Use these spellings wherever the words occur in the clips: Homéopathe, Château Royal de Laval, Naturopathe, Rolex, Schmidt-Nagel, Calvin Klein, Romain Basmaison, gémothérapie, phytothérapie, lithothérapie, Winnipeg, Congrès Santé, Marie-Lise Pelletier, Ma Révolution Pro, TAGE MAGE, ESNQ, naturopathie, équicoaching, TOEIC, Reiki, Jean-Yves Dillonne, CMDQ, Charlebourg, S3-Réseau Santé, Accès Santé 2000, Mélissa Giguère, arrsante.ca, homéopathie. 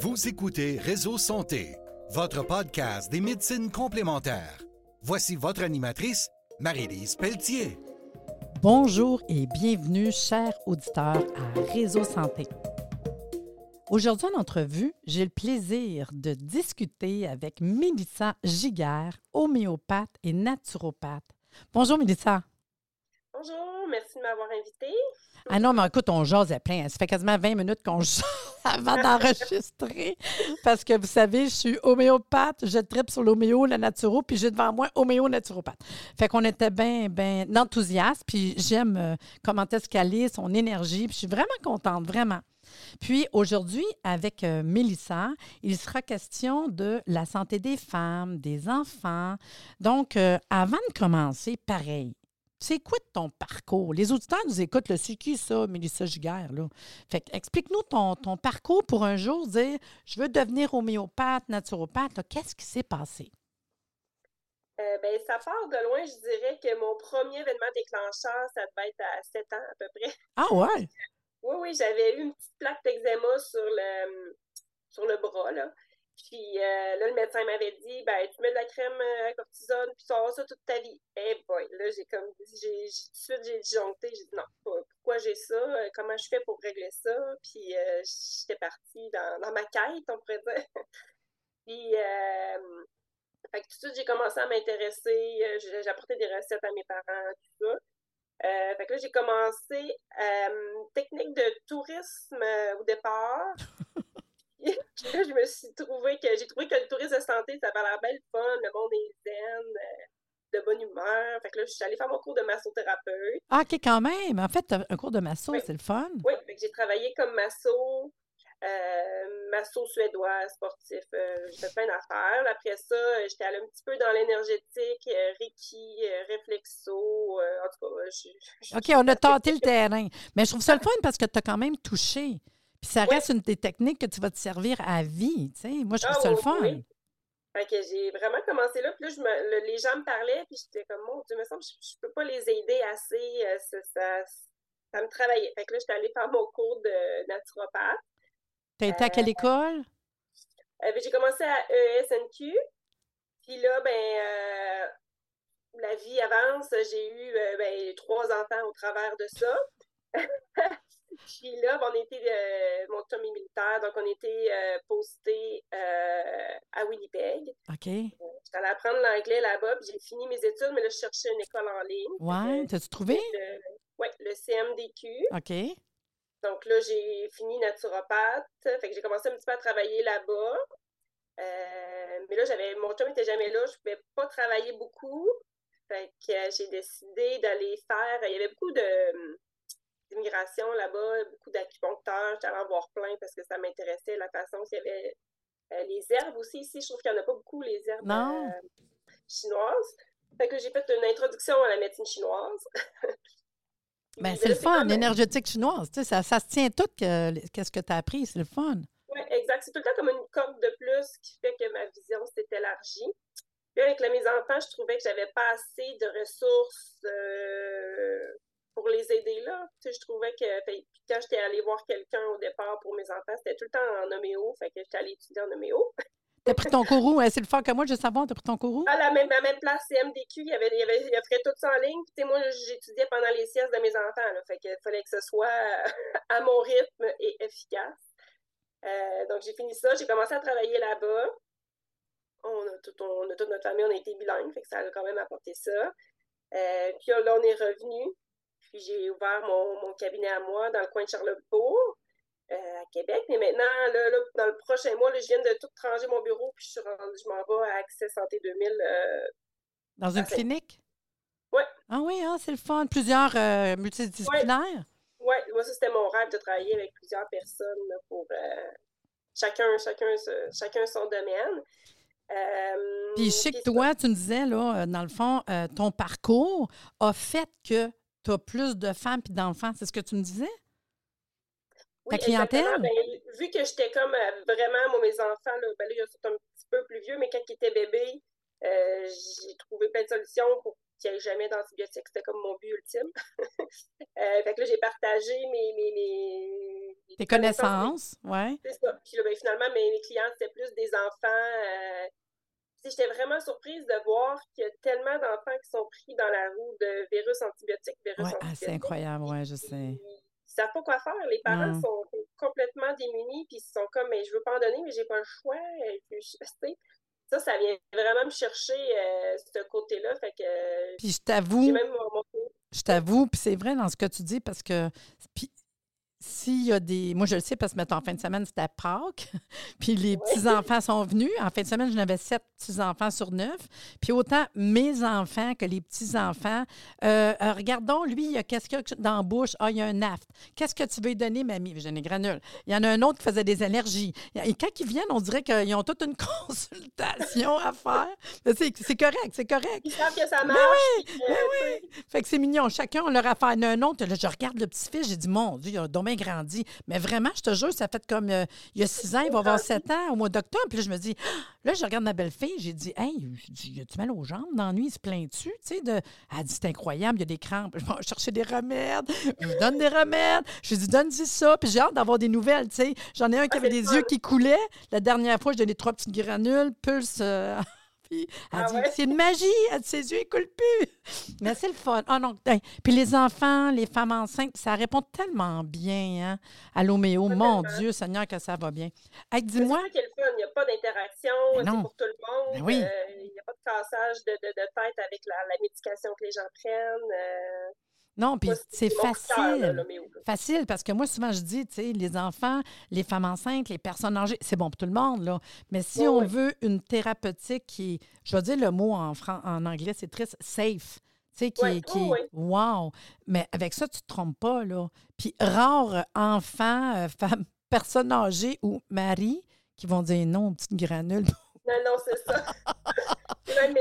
Vous écoutez Réseau Santé, votre podcast des médecines complémentaires. Voici votre animatrice, Marie-Lise Pelletier. Bonjour et bienvenue, chers auditeurs, à Réseau Santé. Aujourd'hui, en entrevue, j'ai le plaisir de discuter avec Mélissa Giguère, homéopathe et naturopathe. Bonjour, Mélissa. Bonjour, merci de m'avoir invitée. Ah non, mais écoute, on jase à plein. Ça fait quasiment 20 minutes qu'on jase avant d'enregistrer. Parce que vous savez, je suis homéopathe, je tripe sur l'homéo, la naturo, puis j'ai devant moi homéo-naturopathe. Fait qu'on était bien enthousiaste, puis j'aime comment est-ce qu'elle est, son énergie, puis je suis vraiment contente, vraiment. Puis aujourd'hui, avec Mélissa, il sera question de la santé des femmes, des enfants. Donc, avant de commencer, pareil. C'est quoi ton parcours? Les auditeurs nous écoutent, c'est qui ça, Mélissa Giguère, là? Fait que explique-nous ton parcours pour un jour dire je veux devenir homéopathe, naturopathe. Là, qu'est-ce qui s'est passé? Ça part de loin, je dirais que mon premier événement déclencheur, ça devait être à 7 ans à peu près. Ah ouais? Oui, j'avais eu une petite plaque d'eczéma sur le bras, là. Puis le médecin m'avait dit, tu mets de la crème à cortisone, puis tu vas avoir ça toute ta vie. Là, j'ai disjoncté, j'ai dit non, pourquoi j'ai ça? Comment je fais pour régler ça? Puis j'étais partie dans ma quête, on pourrait dire. Puis, fait que tout de suite, j'ai commencé à m'intéresser, j'apportais des recettes à mes parents, tout ça. Fait que là, j'ai commencé technique de tourisme au départ. Je me suis j'ai trouvé que le tourisme de santé, ça avait l'air bien le fun, le monde est zen, de bonne humeur. Fait que là, je suis allée faire mon cours de massothérapeute. Ah, OK, quand même! En fait, un cours de masso, oui. C'est le fun. Oui, fait que j'ai travaillé comme masso suédois, sportif. J'ai fait plein d'affaires. Après ça, j'étais allée un petit peu dans l'énergétique, Reiki, réflexo. En tout cas, OK, on a tenté le terrain. Mais je trouve ça le fun parce que tu as quand même touché. Puis ça reste une des techniques que tu vas te servir à vie, tu sais. Moi, je trouve ça le fun. Oui. Fait que j'ai vraiment commencé là. Puis là, les gens me parlaient, puis j'étais comme, mon Dieu, me semble je peux pas les aider assez. Ça me travaillait. Fait que là, j'étais allée faire mon cours de naturopathe. T'as été à quelle école? J'ai commencé à ESNQ. Puis là, la vie avance. J'ai eu 3 enfants au travers de ça. Puis là, on était, mon chum est militaire, donc on était postés à Winnipeg. OK. J'étais allée apprendre l'anglais là-bas, puis j'ai fini mes études, mais là, je cherchais une école en ligne. Ouais, t'as-tu trouvé? Oui, le CMDQ. OK. Donc là, j'ai fini naturopathe, fait que j'ai commencé un petit peu à travailler là-bas. Mais là, mon chum n'était jamais là, je ne pouvais pas travailler beaucoup. Fait que j'ai décidé d'aller faire, il y avait beaucoup d'immigration là-bas, beaucoup d'acupuncteurs, j'étais allée en voir plein parce que ça m'intéressait, la façon qu'il y avait les herbes aussi ici, je trouve qu'il n'y en a pas beaucoup, les herbes chinoises. Fait que j'ai fait une introduction à la médecine chinoise. Ben, c'est le fun, l'énergétique chinoise, tu sais, ça se tient tout, qu'est-ce que tu as appris, c'est le fun. Oui, exact, c'est tout le temps comme une corde de plus qui fait que ma vision s'est élargie. Puis avec mes enfants, je trouvais que j'avais pas assez de ressources pour les aider là. Tu sais, je trouvais que quand j'étais allée voir quelqu'un au départ pour mes enfants, c'était tout le temps en homéo, fait que j'étais allée étudier en homéo. T'as pris ton cours où? C'est le fort que moi, je veux savoir, t'as pris ton cours où? À la même place, CMDQ, il y avait tout ça en ligne. Puis moi, j'étudiais pendant les siestes de mes enfants, là, fait qu'il fallait que ce soit à mon rythme et efficace. Donc, j'ai fini ça, j'ai commencé à travailler là-bas. On a toute notre famille, on a été bilingue, fait que ça a quand même apporté ça. Puis là, on est revenu. Puis j'ai ouvert mon cabinet à moi dans le coin de Charlebourg, à Québec. Mais maintenant, là, dans le prochain mois, là, je viens de tout ranger mon bureau, puis je m'en vais à Accès Santé 2000. Dans une clinique? Oui. Ah oui, c'est le fun. Plusieurs multidisciplinaires? Oui, moi, ça, c'était mon rêve de travailler avec plusieurs personnes là, pour chacun son domaine. Puis je sais que toi, tu me disais, là, dans le fond, ton parcours a fait que tu as plus de femmes et d'enfants. C'est ce que tu me disais? Oui, ta clientèle? Vu que j'étais comme vraiment, moi, mes enfants, là, ils sont un petit peu plus vieux, mais quand ils étaient bébés, j'ai trouvé plein de solutions pour qu'il n'y ait jamais d'antibiotiques. C'était comme mon but ultime. Fait que là, j'ai partagé mes Tes connaissances, oui. C'est ça. Puis là, ben, finalement, mes clients, c'était plus des enfants. J'étais vraiment surprise de voir qu'il y a tellement d'enfants qui sont pris dans la roue de virus antibiotiques, virus antibiotiques. Ah, c'est incroyable, oui, je sais. Ils savent pas quoi faire. Les parents sont complètement démunis, puis ils sont comme, mais je veux pas en donner, mais j'ai pas le choix. Et puis, ça vient vraiment me chercher, ce côté-là. Fait que, puis je t'avoue, j'ai même mon... Je t'avoue, puis c'est vrai dans ce que tu dis, parce que... Puis... S'il y a des... Moi, je le sais parce que, en fin de semaine, c'était à Pâques. Puis les petits-enfants sont venus. En fin de semaine, j'en avais 7 petits-enfants sur 9. Puis autant mes enfants que les petits-enfants. Regardons, lui, il y a qu'est-ce qu'il y a dans la bouche? Ah, il y a un aft. Qu'est-ce que tu veux donner, mamie? J'ai des granules. Il y en a un autre qui faisait des allergies. Et quand ils viennent, on dirait qu'ils ont toute une consultation à faire. C'est correct, c'est correct. Ils savent que ça marche. Mais oui, oui. Fait que c'est mignon. Chacun, on leur a fait un autre. Là, je regarde le petit-fils, j'ai dit, mon Dieu, il y a un grandi. Mais vraiment, je te jure, ça fait comme il y a 6 ans, il va avoir 7 ans au mois d'octobre. Puis là, je me dis, là, je regarde ma belle-fille, j'ai dit, hey, y a-tu mal aux jambes dans la nuit? Il se plaint-tu? Elle dit, c'est incroyable, il y a des crampes. Je vais chercher des remèdes. Je lui donne des remèdes. Je lui dis, donne-y ça. Puis j'ai hâte d'avoir des nouvelles. T'sais. J'en ai un qui avait des yeux qui coulaient. La dernière fois, je donnais 3 petites granules, pulse. Puis elle dit, c'est une magie. Elle dit, ses yeux, ils coulent plus. Mais c'est le fun. Ah non. Puis les enfants, les femmes enceintes, ça répond tellement bien hein, à l'homéo. Mon Dieu, Seigneur, que ça va bien. Hey, dis-moi. C'est ça qui est le fun. Il n'y a pas d'interaction. C'est pour tout le monde. Ben oui. Il n'y a pas de cassage de tête avec la médication que les gens prennent. Non, puis c'est facile. Cœur, là, facile, parce que moi, souvent, je dis, tu sais, les enfants, les femmes enceintes, les personnes âgées, c'est bon pour tout le monde, là. Mais si on veut une thérapeutique qui est, je vais dire le mot en anglais, c'est triste, safe. Tu sais, wow! Mais avec ça, tu te trompes pas, là. Puis rares enfants, femmes, personnes âgées ou mari qui vont dire non, petite granule. Non, c'est ça.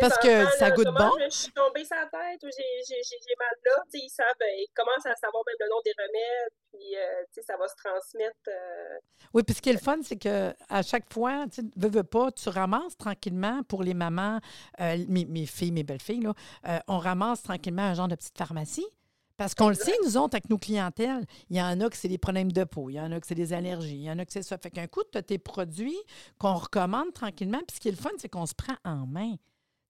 Parce que enfants, ça goûte bon. Je suis tombée sur la tête ou j'ai mal là. Ils savent, ils commencent à savoir même le nom des remèdes. Puis, ça va se transmettre. Oui, puis ce qui est le fun, c'est qu'à chaque fois, tu ne veux pas, tu ramasses tranquillement pour les mamans, mes belles-filles, là, on ramasse tranquillement un genre de petite pharmacie. Parce qu'on le sait, nous autres, avec nos clientèles, il y en a que c'est des problèmes de peau, il y en a que c'est des allergies, il y en a que c'est ça. Fait qu'un coup, tu as tes produits qu'on recommande tranquillement. Puis ce qui est le fun, c'est qu'on se prend en main.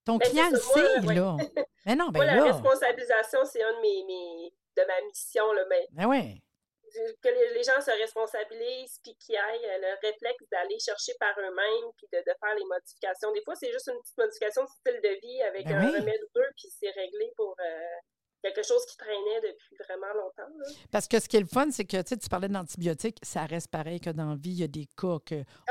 Ton client le sait, là. Mais non, la responsabilisation, c'est un de ma mission, là. Que les gens se responsabilisent puis qu'ils aient le réflexe d'aller chercher par eux-mêmes puis de faire les modifications. Des fois, c'est juste une petite modification de style de vie avec un remède ou deux, puis c'est réglé pour... quelque chose qui traînait depuis vraiment longtemps. Là. Parce que ce qui est le fun, c'est que tu parlais d'antibiotiques, ça reste pareil que dans la vie, il y a des cas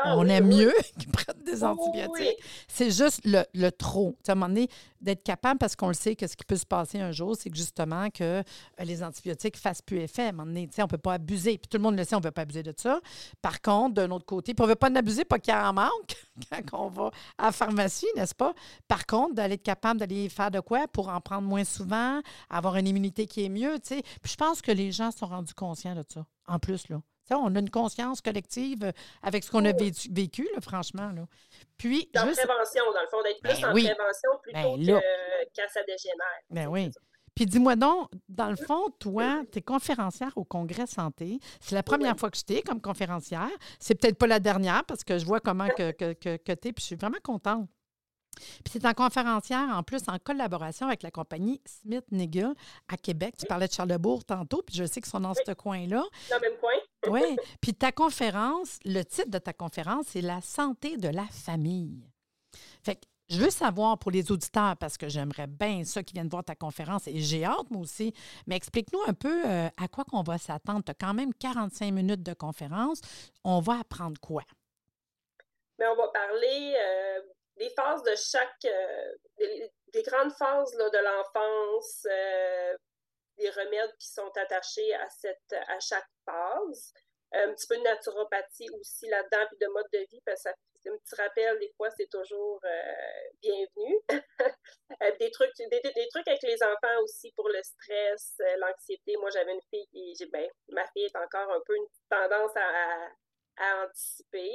qu'on aime mieux qu'ils prennent des antibiotiques. Oui. C'est juste le trop. À un moment donné, d'être capable, parce qu'on le sait que ce qui peut se passer un jour, c'est que justement que les antibiotiques ne fassent plus effet. À un moment donné, on ne peut pas abuser. Puis tout le monde le sait, on ne peut pas abuser de ça. Par contre, d'un autre côté, puis on ne veut pas en abuser, pas qu'il en manque quand on va à la pharmacie, n'est-ce pas? Par contre, d'aller être capable d'aller faire de quoi pour en prendre moins souvent, avoir une immunité qui est mieux, tu sais. Puis je pense que les gens sont rendus conscients de ça, en plus, là. Tu sais, on a une conscience collective avec ce qu'on a vécu là, franchement, là. Puis... prévention, dans le fond, d'être plus prévention plutôt qu'à ça dégénère. Puis dis-moi donc, dans le fond, toi, tu es conférencière au Congrès Santé. C'est la première fois que je t'ai comme conférencière. C'est peut-être pas la dernière parce que je vois comment que tu es, puis je suis vraiment contente. Puis c'est en conférencière, en plus, en collaboration avec la compagnie Schmidt-Nagel à Québec. Tu parlais de Charlebourg tantôt, puis je sais qu'ils sont dans ce coin-là. Dans le même coin. Oui. Puis ta conférence, le titre de ta conférence, c'est « La santé de la famille ». Fait que je veux savoir pour les auditeurs, parce que j'aimerais bien ça qui viennent voir ta conférence, et j'ai hâte, moi aussi, mais explique-nous un peu à quoi qu'on va s'attendre. Tu as quand même 45 minutes de conférence. On va apprendre quoi? Mais on va parler... des phases de chaque, des grandes phases là, de l'enfance, des remèdes qui sont attachés à chaque phase. Un petit peu de naturopathie aussi là-dedans, puis de mode de vie, parce que ça fait un petit rappel, des fois, c'est toujours bienvenu. des trucs avec les enfants aussi pour le stress, l'anxiété. Moi, j'avais une fille ma fille est encore un peu une tendance à anticiper.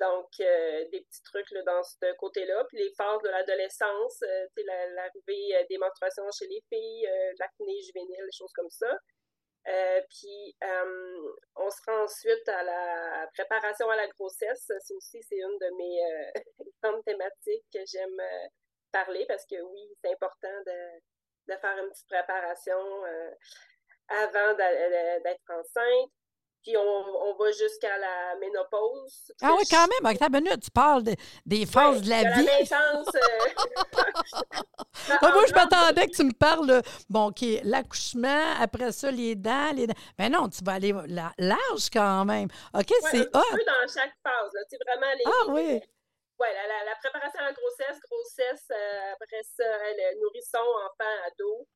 Donc, des petits trucs là, dans ce côté-là. Puis les phases de l'adolescence, l'arrivée des menstruations chez les filles, l'acné juvénile, des choses comme ça. Puis, on se rend ensuite à la préparation à la grossesse. Ça aussi, c'est une de mes grandes thématiques que j'aime parler parce que oui, c'est important de faire une petite préparation avant d'être enceinte. Puis, on va jusqu'à la ménopause. Ah oui, quand même. Attends une minute, tu parles des phases de la vie. Moi, je m'attendais que tu me parles, bon, OK, l'accouchement, après ça, les dents. Mais non, tu vas aller large quand même. OK, ouais, c'est hot. Un peu dans chaque phase. C'est vraiment les... Ah oui. Oui, la préparation à la grossesse, après ça, le nourrisson, enfant, ado.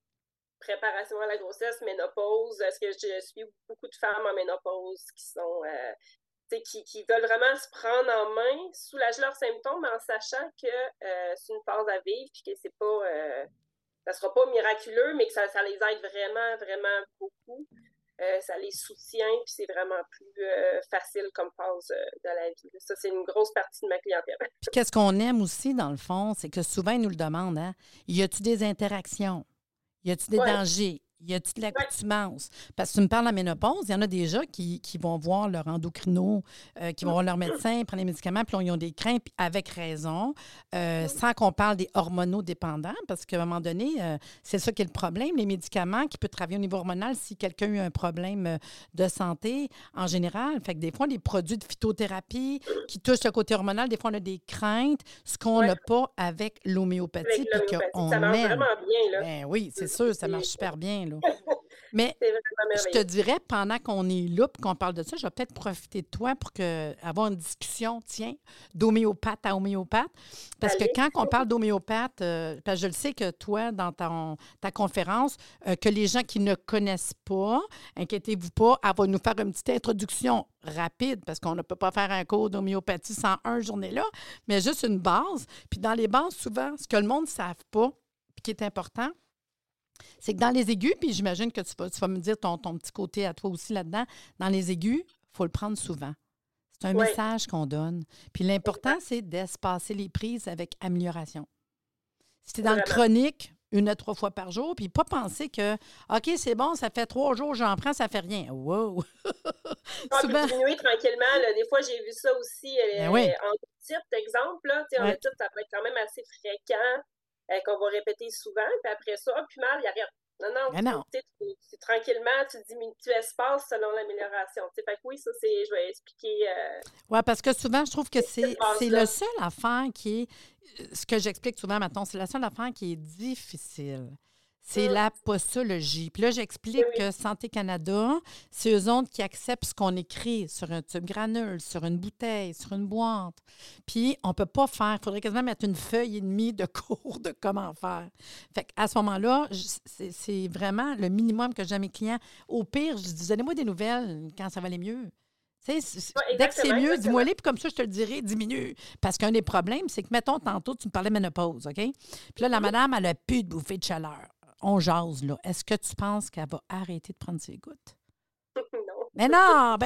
Préparation à la grossesse, ménopause, parce que je suis beaucoup de femmes en ménopause qui sont qui veulent vraiment se prendre en main, soulager leurs symptômes en sachant que c'est une phase à vivre puis que c'est pas ça sera pas miraculeux, mais que ça les aide vraiment, vraiment beaucoup. Ça les soutient, puis c'est vraiment plus facile comme phase de la vie. Ça, c'est une grosse partie de ma clientèle. Puis qu'est-ce qu'on aime aussi, dans le fond, c'est que souvent, ils nous le demandent, hein? Y a-t-il des interactions? Y a-t-il des dangers? Y a-t-il de l'accoutumance? Parce que tu me parles de la ménopause, il y en a déjà qui vont voir leur endocrino, qui vont voir leur médecin, prendre les médicaments, puis ils ont des craintes, puis avec raison, sans qu'on parle des hormonodépendants, parce qu'à un moment donné, c'est ça qui est le problème, les médicaments qui peuvent travailler au niveau hormonal si quelqu'un a eu un problème de santé en général. Fait que des fois, les produits de phytothérapie qui touchent le côté hormonal, des fois, on a des craintes, ce qu'on n'a pas avec l'homéopathie. Puis qu'on ça marche vraiment bien, là. Ben oui, c'est sûr, ça marche super bien. Mais je te dirais, pendant qu'on est là et qu'on parle de ça, je vais peut-être profiter de toi pour avoir une discussion, tiens, d'homéopathe à homéopathe. Parce que quand on parle d'homéopathe, parce que je le sais que toi, dans ta conférence, que les gens qui ne connaissent pas, inquiétez-vous pas, elle va nous faire une petite introduction rapide, parce qu'on ne peut pas faire un cours d'homéopathie sans un journée-là, mais juste une base. Puis dans les bases, souvent, ce que le monde ne savent pas, puis qui est important, c'est que dans les aigus, puis j'imagine que tu vas me dire ton petit côté à toi aussi là-dedans, dans les aigus, il faut le prendre souvent. C'est un message qu'on donne. Puis l'important, c'est d'espacer les prises avec amélioration. Si tu es dans le chronique, 1 à 3 fois par jour, puis pas penser que, OK, c'est bon, ça fait 3 jours, j'en prends, ça fait rien. Wow! Souvent... diminuer tranquillement. Là, des fois, j'ai vu ça aussi en otite, exemple. Là, en otite, ça peut être quand même assez fréquent. Qu'on va répéter souvent, puis après ça, plus mal, il arrête. Non. Tu tranquillement, tu diminues, tu espaces selon l'amélioration. Fait que oui, ça, c'est, je vais expliquer. Oui, parce que souvent, je trouve que c'est la seule affaire qui est, ce que j'explique souvent maintenant, c'est la seule affaire qui est difficile. C'est la postologie. Puis là, j'explique que Santé Canada, c'est eux autres qui acceptent ce qu'on écrit sur un tube granule, sur une bouteille, sur une boîte. Puis, on ne peut pas faire. Il faudrait quasiment mettre une feuille et demie de cours de comment faire. Fait qu'à ce moment-là, c'est vraiment le minimum que j'ai à mes clients. Au pire, je dis, donnez-moi des nouvelles quand ça va aller mieux. Dès que c'est mieux, dis-moi-les, puis comme ça, je te le dirai, diminue. Parce qu'un des problèmes, c'est que, mettons, tantôt, tu me parlais ménopause, OK? Puis là, la madame, elle n'a plus de bouffée de chaleur. On jase, là. Est-ce que tu penses qu'elle va arrêter de prendre ses gouttes? Non. Ben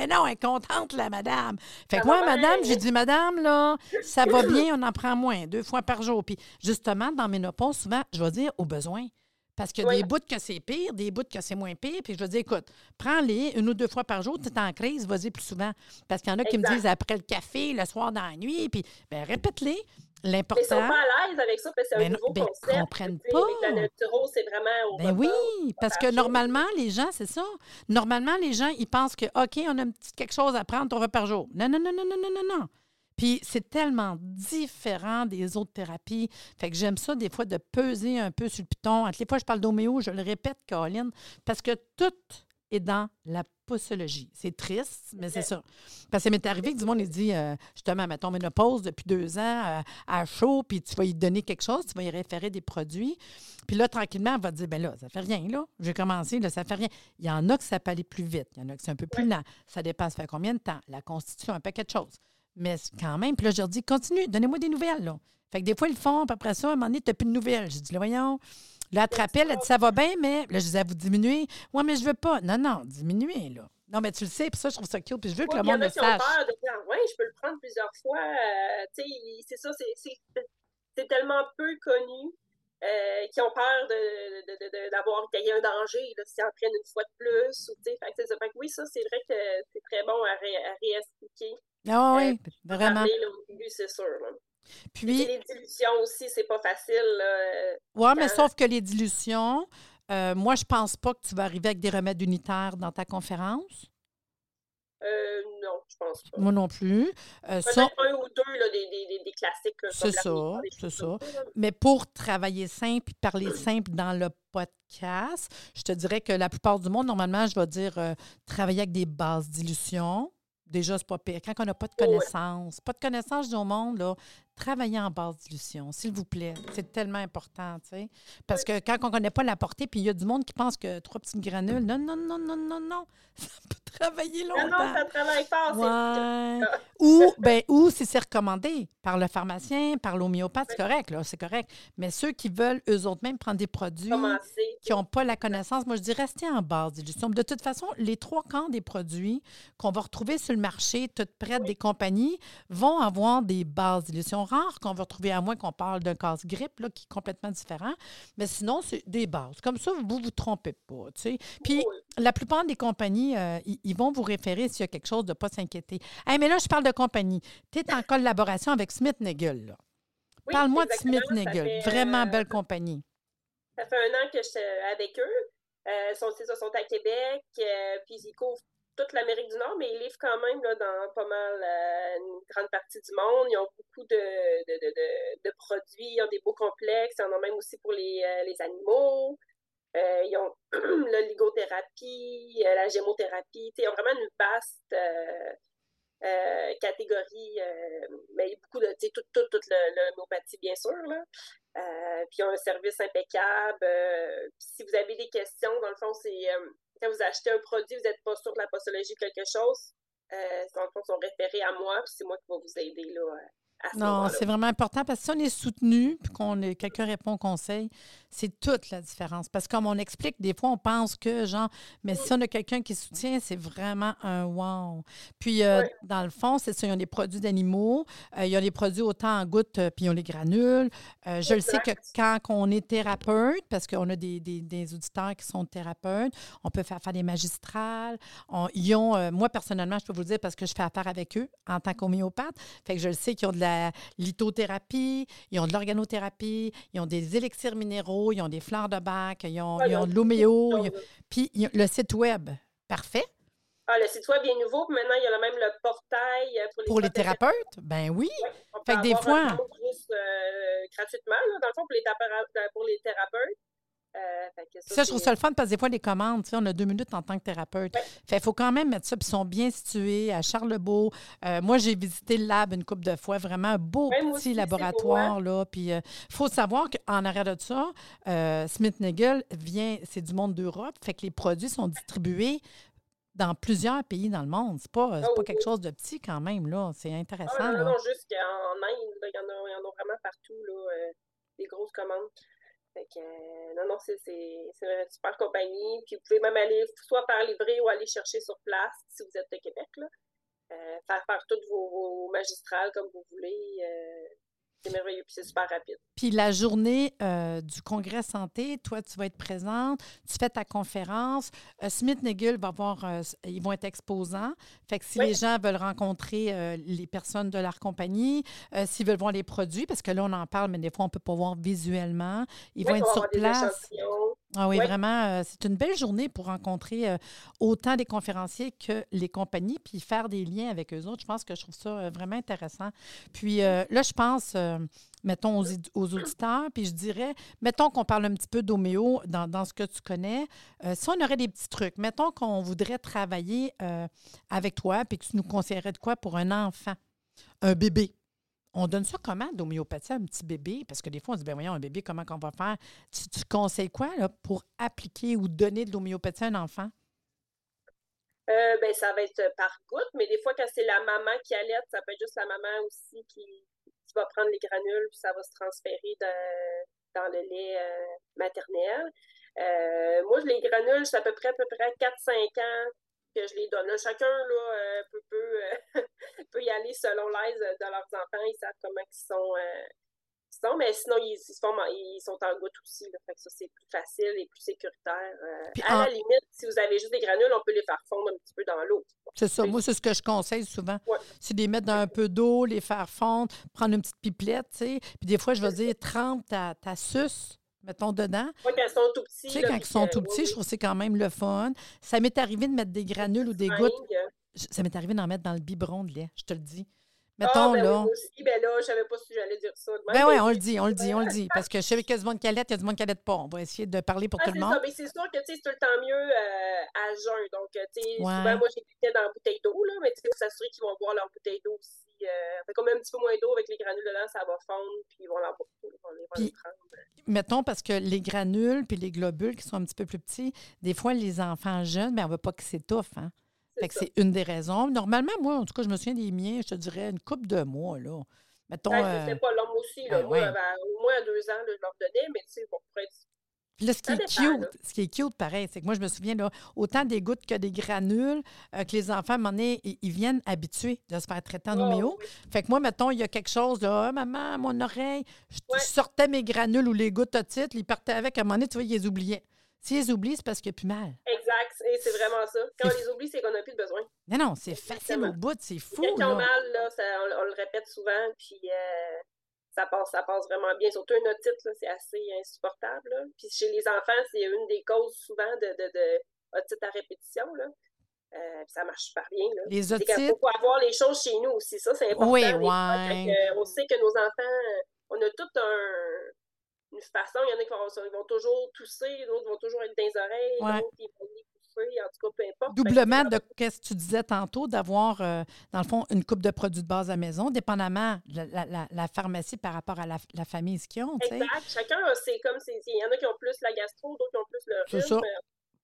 non, elle est contente, la madame. Fait que moi, madame, j'ai dit, madame, là, ça va bien, on en prend moins, 2 fois par jour. Puis justement, dans ménopause, souvent, je vais dire, au besoin. Parce qu'il y a des bouts que c'est pire, des bouts que c'est moins pire. Puis je vais dire, écoute, prends-les 1 ou 2 fois par jour, tu es en crise, vas-y plus souvent. Parce qu'il y en a qui me disent, après le café, le soir, dans la nuit, puis ben répète-les. L'important... Ils sont pas à l'aise avec ça parce que c'est un nouveau concept. Ils comprennent pas. La naturo, c'est vraiment... parce que normalement, les gens, c'est ça. Normalement, les gens, ils pensent que, OK, on a un petit quelque chose à prendre 3 fois par jour. Non. Puis, c'est tellement différent des autres thérapies. Fait que j'aime ça, des fois, de peser un peu sur le piton. Entre les fois, je parle d'homéo, je le répète, Caroline, parce que tout est dans la postologie. C'est triste, mais c'est ça. Parce que ça m'est arrivé que du monde, il dit, justement, mettons, ménopause depuis 2 ans, à chaud, puis tu vas y donner quelque chose, tu vas y référer des produits. Puis là, tranquillement, elle va te dire, ben là, ça fait rien, là. J'ai commencé, là, ça fait rien. Il y en a que ça peut aller plus vite. Il y en a que c'est un peu plus lent. Ça dépend, ça fait combien de temps? La constitution, un paquet de choses. Mais quand même, puis là, je leur dis, continue, donnez-moi des nouvelles, là. Fait que des fois, ils le font, puis après ça, à un moment donné, tu n'as plus de nouvelles. J'ai dit, là, voyons... Là, elle te rappelle, elle dit, ça va bien, mais là, je disais, vous diminuez. Oui, mais je veux pas. Non, diminuez, là. Non, mais tu le sais, puis ça, je trouve ça cute, puis je veux que le monde le sache. Il y en a qui ont peur de dire, oui, je peux le prendre plusieurs fois. Tu sais, c'est ça, c'est tellement peu connu qui ont peur d'avoir un danger, là, s'ils en prennent une fois de plus. Ou, fait que c'est ça. Fait que oui, ça, c'est vrai que c'est très bon à réexpliquer. Ah oui, vraiment. Parler, là, au début, c'est sûr. Là. Puis, les dilutions aussi, c'est pas facile. Oui, mais sauf que les dilutions, moi, je pense pas que tu vas arriver avec des remèdes unitaires dans ta conférence. Non, je pense pas. Moi non plus. Peut-être un ou deux, là, des classiques. C'est ça, c'est ça. Mais pour travailler simple et parler simple dans le podcast, je te dirais que la plupart du monde, normalement, je vais dire travailler avec des bases d'illusions. Déjà, c'est pas pire. Quand on n'a pas de connaissances, pas de connaissances du monde, là, travaillez en base d'illusion, s'il vous plaît. C'est tellement important, tu sais. Parce que quand on ne connaît pas la portée, puis il y a du monde qui pense que 3 petites granules, non. Ça peut travailler longtemps. Non, ça ne travaille pas. Ouais. Ou si c'est recommandé par le pharmacien, par l'homéopathe, c'est correct, là, c'est correct. Mais ceux qui veulent, eux autres même, prendre des produits qui n'ont pas la connaissance, moi, je dis restez en base d'illusion. De toute façon, les 3 camps des produits qu'on va retrouver sur le marché, toutes prêtes des compagnies, vont avoir des bases d'illusions rares qu'on va retrouver, à moins qu'on parle d'un casse-grippe là, qui est complètement différent. Mais sinon, c'est des bases. Comme ça, vous ne vous trompez pas. Tu sais. Puis, la plupart des compagnies, ils vont vous référer s'il y a quelque chose de ne pas s'inquiéter. Hey, mais là, je parle de compagnie. Tu es en collaboration avec Schmidt-Nagel. Là. Oui, parle-moi de Schmidt-Nagel. Vraiment belle compagnie. Ça fait 1 an que je suis avec eux. Ils sont à Québec. Puis, ils couvrent toute l'Amérique du Nord, mais ils livrent quand même là, dans pas mal une grande partie du monde. Ils ont beaucoup de produits, ils ont des beaux complexes, ils en ont même aussi pour les animaux. Ils ont l'oligothérapie, la gémothérapie. Ils ont vraiment une vaste catégorie, mais beaucoup de toute l'homéopathie, bien sûr. Là. Puis ils ont un service impeccable. Si vous avez des questions, dans le fond, c'est... Quand vous achetez un produit, vous n'êtes pas sûr de la postologie de quelque chose, dans le fond, ils sont référés à moi, puis c'est moi qui vais vous aider là, à ce moment-là. Non, c'est vraiment important, parce que si on est soutenu, puis quelqu'un répond au conseil, c'est toute la différence. Parce que comme on explique, des fois, on pense que, genre, mais si on a quelqu'un qui soutient, c'est vraiment un wow. Puis, dans le fond, c'est ça, ils ont des produits d'animaux, ils ont des produits autant en gouttes, puis ils ont les granules. Je le sais que quand on est thérapeute, parce qu'on a des auditeurs qui sont thérapeutes, on peut faire affaire des magistrales. Moi, personnellement, je peux vous le dire, parce que je fais affaire avec eux en tant qu'homéopathe. Fait que je le sais qu'ils ont de la lithothérapie, ils ont de l'organothérapie, ils ont des élixirs minéraux, ils ont des fleurs de bac, ils ont de l'homéo. Puis le site web, parfait. Ah, le site web est nouveau, puis maintenant, il y a même le portail pour les thérapeutes. Ben oui. Ouais, fait que des fois. Gratuitement, là, dans le fond, pour les thérapeutes. Ça, je trouve ça le fun, parce que des fois, les commandes, on a 2 minutes en tant que thérapeute. Ouais. Fait qu'il faut quand même mettre ça. Puis ils sont bien situés à Charlebourg. Moi, j'ai visité le lab une couple de fois. Vraiment un beau petit laboratoire. Là. Puis il faut savoir qu'en arrière de ça, Schmidt-Nagel vient, c'est du monde d'Europe. Fait que les produits sont distribués dans plusieurs pays dans le monde. C'est pas quelque chose de petit quand même. Là. C'est intéressant. Ah, non, juste qu'en Inde, il y en a vraiment partout. Là, des grosses commandes. Fait que, c'est une super compagnie. Puis vous pouvez même aller soit faire livrer ou aller chercher sur place si vous êtes de Québec. Là. Faire toutes vos magistrales comme vous voulez. C'est merveilleux, puis c'est super rapide. Puis la journée du Congrès Santé, toi, tu vas être présente, tu fais ta conférence. Schmidt-Nagel va avoir, ils vont être exposants. Fait que si les gens veulent rencontrer les personnes de leur compagnie, s'ils veulent voir les produits, parce que là, on en parle, mais des fois, on ne peut pas voir visuellement. Ils vont être sur place. Ah oui, vraiment, c'est une belle journée pour rencontrer autant des conférenciers que les compagnies, puis faire des liens avec eux autres. Je pense que je trouve ça vraiment intéressant. Puis là, je pense, mettons, aux auditeurs, puis je dirais, mettons qu'on parle un petit peu d'homéo dans ce que tu connais. Si on aurait des petits trucs, mettons qu'on voudrait travailler avec toi, puis que tu nous conseillerais de quoi pour un enfant, un bébé. On donne ça comment, d'homéopathie, à un petit bébé? Parce que des fois, on se dit, bien voyons, un bébé, comment qu'on va faire? Tu conseilles quoi là, pour appliquer ou donner de l'homéopathie à un enfant? Ça va être par goutte, mais des fois, quand c'est la maman qui allaite, ça peut être juste la maman aussi qui va prendre les granules, puis ça va se transférer dans le lait maternel. Moi, les granules, c'est à peu près 4-5 ans que je les donne. Là, chacun là, peut y aller selon l'aise de leurs enfants. Ils savent comment ils sont sont, mais sinon, ils sont en gouttes aussi. Là, fait que ça, c'est plus facile et plus sécuritaire. À la limite, si vous avez juste des granules, on peut les faire fondre un petit peu dans l'eau. C'est ça. Moi, c'est ce que je conseille souvent. Ouais. C'est de les mettre dans un peu d'eau, les faire fondre, prendre une petite pipelette, tu sais. Puis des fois, je vais dire, trempe ta suce, mettons, dedans. Oui, quand ils sont tout petits. Tu sais, quand ils sont tout petits, je trouve que c'est quand même le fun. Ça m'est arrivé de mettre des granules ou des gouttes. Ça m'est arrivé d'en mettre dans le biberon de lait, je te le dis. Mettons, là. Oui, aussi, je savais pas si j'allais dire ça. Oui, on le dit. Parce que je savais qu'il y a du monde qui allait, il y a du monde qui allait pas. On va essayer de parler pour tout le monde. Ça, mais c'est sûr que c'est tout le temps mieux à jeun. Donc, tu sais, souvent, moi, j'ai des dans la bouteille d'eau, là, mais tu sais, pour s'assurer qu'ils vont boire leur bouteille d'eau aussi. Fait qu'on met un petit peu moins d'eau avec les granules dedans, ça va fondre, puis ils vont leur prendre. Mettons, parce que les granules puis les globules qui sont un petit peu plus petits, des fois, les enfants jeunes, on ne veut pas qu'ils s'étouffent, hein? Fait que c'est une des raisons. Normalement, moi, en tout cas, je me souviens des miens, je te dirais une couple de mois, là. Mettons... c'était pas l'homme aussi, là. Moi, au moins à 2 ans, là, je leur donnais, mais tu sais, bon, après... Puis là, ce qui est cute, pareil, c'est que moi, je me souviens, là, autant des gouttes que des granules, que les enfants, à un moment donné, ils viennent habitués de se faire traiter en homéo. Oui. Fait que moi, mettons, il y a quelque chose, là, « Maman, mon oreille! » Je sortais mes granules ou les gouttes otites, ils partaient avec, à un moment donné, tu vois, ils les oubliaient. S'ils les oublient, c'est parce qu'il n'y a plus mal. Exact. Et c'est vraiment ça. Quand on les oublie, c'est qu'on n'a plus de besoin. Non, c'est facile au bout. C'est fou. Quand on a mal, là, ça, on le répète souvent, puis ça passe vraiment bien. Surtout une otite, là, c'est assez insupportable, là. Puis chez les enfants, c'est une des causes souvent de otite à répétition, là. Ça marche super bien, là. Les otites... Il faut avoir les choses chez nous aussi. Ça, c'est important. Oui, on sait que nos enfants, on a tout une façon, il y en a qui vont toujours tousser, d'autres vont toujours être dans les oreilles, d'autres ils vont les pousser, en tout cas, peu importe. Doublement de ce que tu disais tantôt, d'avoir, dans le fond, une coupe de produits de base à la maison, dépendamment de la pharmacie par rapport à la famille, ce qu'ils ont. T'sais. Exact. Chacun, c'est comme, il y en a qui ont plus la gastro, d'autres qui ont plus le rhume.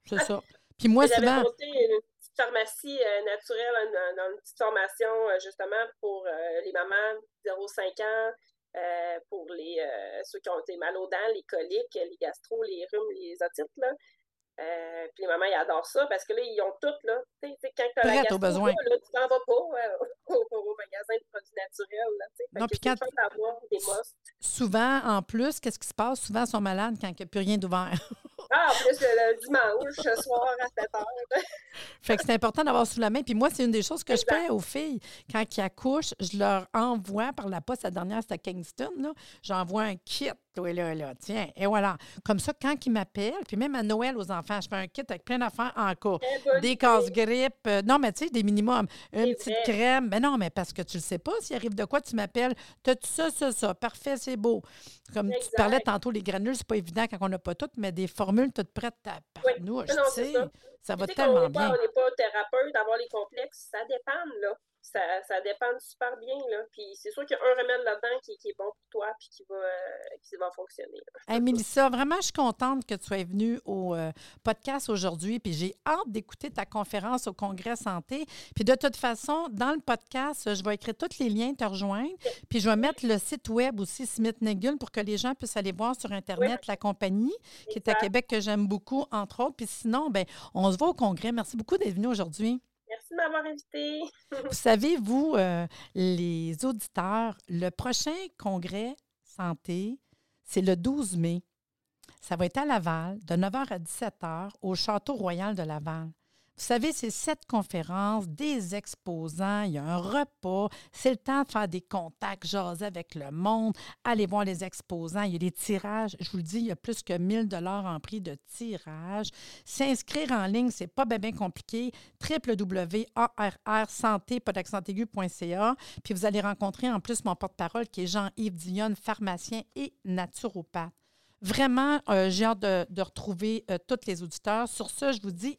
C'est ça. Puis moi, j'avais monté une petite pharmacie naturelle, dans une petite formation, justement, pour les mamans 0,5 ans, pour ceux qui ont été mal aux dents, les coliques, les gastro, les rhumes, les otites, là. Puis les mamans, ils adorent ça parce que là, ils ont toutes, là. Tu sais, quand t'as la gastro, là, tu t'en vas pas au magasin de produits naturels, là, tu sais. Non, puis quand des souvent, en plus, qu'est-ce qui se passe? Souvent, ils sont malades quand il n'y a plus rien d'ouvert. En plus, le dimanche, ce soir, à 7 heures. Fait que c'est important d'avoir sous la main. Puis moi, c'est une des choses que je fais aux filles. Quand ils accouchent, je leur envoie par la poste. La dernière, c'était à Kingston, là. J'envoie un kit. Là, tiens, et voilà. Comme ça, quand ils m'appellent, puis même à Noël aux enfants, je fais un kit avec plein d'affaires en cours. Des casse-grippe, non, mais tu sais, des minimums. Une petite crème. Mais non, mais parce que tu le sais pas, s'il arrive de quoi, tu m'appelles. T'as-tu ça? Parfait, c'est beau. Comme tu parlais tantôt, les granules, c'est pas évident quand on n'a pas toutes, mais des formules toutes prêtes à parnouche, tu sais. Ça va tellement bien. On n'est pas thérapeute, d'avoir les complexes, ça dépend, là. Ça dépend super bien, là. Puis c'est sûr qu'il y a un remède là-dedans qui est bon pour toi puis qui va fonctionner. Hey, Mélissa, vraiment, je suis contente que tu sois venue au podcast aujourd'hui. Puis j'ai hâte d'écouter ta conférence au Congrès Santé. Puis de toute façon, dans le podcast, je vais écrire tous les liens, te rejoindre. Puis je vais mettre le site web aussi, Schmidt-Nagel, pour que les gens puissent aller voir sur Internet la compagnie qui est à Québec, que j'aime beaucoup, entre autres. Puis sinon, on se voit au Congrès. Merci beaucoup d'être venue aujourd'hui. Merci de m'avoir invitée. Vous savez, les auditeurs, le prochain Congrès Santé, c'est le 12 mai. Ça va être à Laval, de 9h à 17h, au Château Royal de Laval. Vous savez, c'est 7 conférences, des exposants, il y a un repas, c'est le temps de faire des contacts, jaser avec le monde, aller voir les exposants, il y a des tirages, je vous le dis, il y a plus que 1 000 $ en prix de tirage. S'inscrire en ligne, c'est pas bien compliqué, www.arrsante.ca, puis vous allez rencontrer en plus mon porte-parole qui est Jean-Yves Dillonne, pharmacien et naturopathe. Vraiment, j'ai hâte de retrouver tous les auditeurs. Sur ce, je vous dis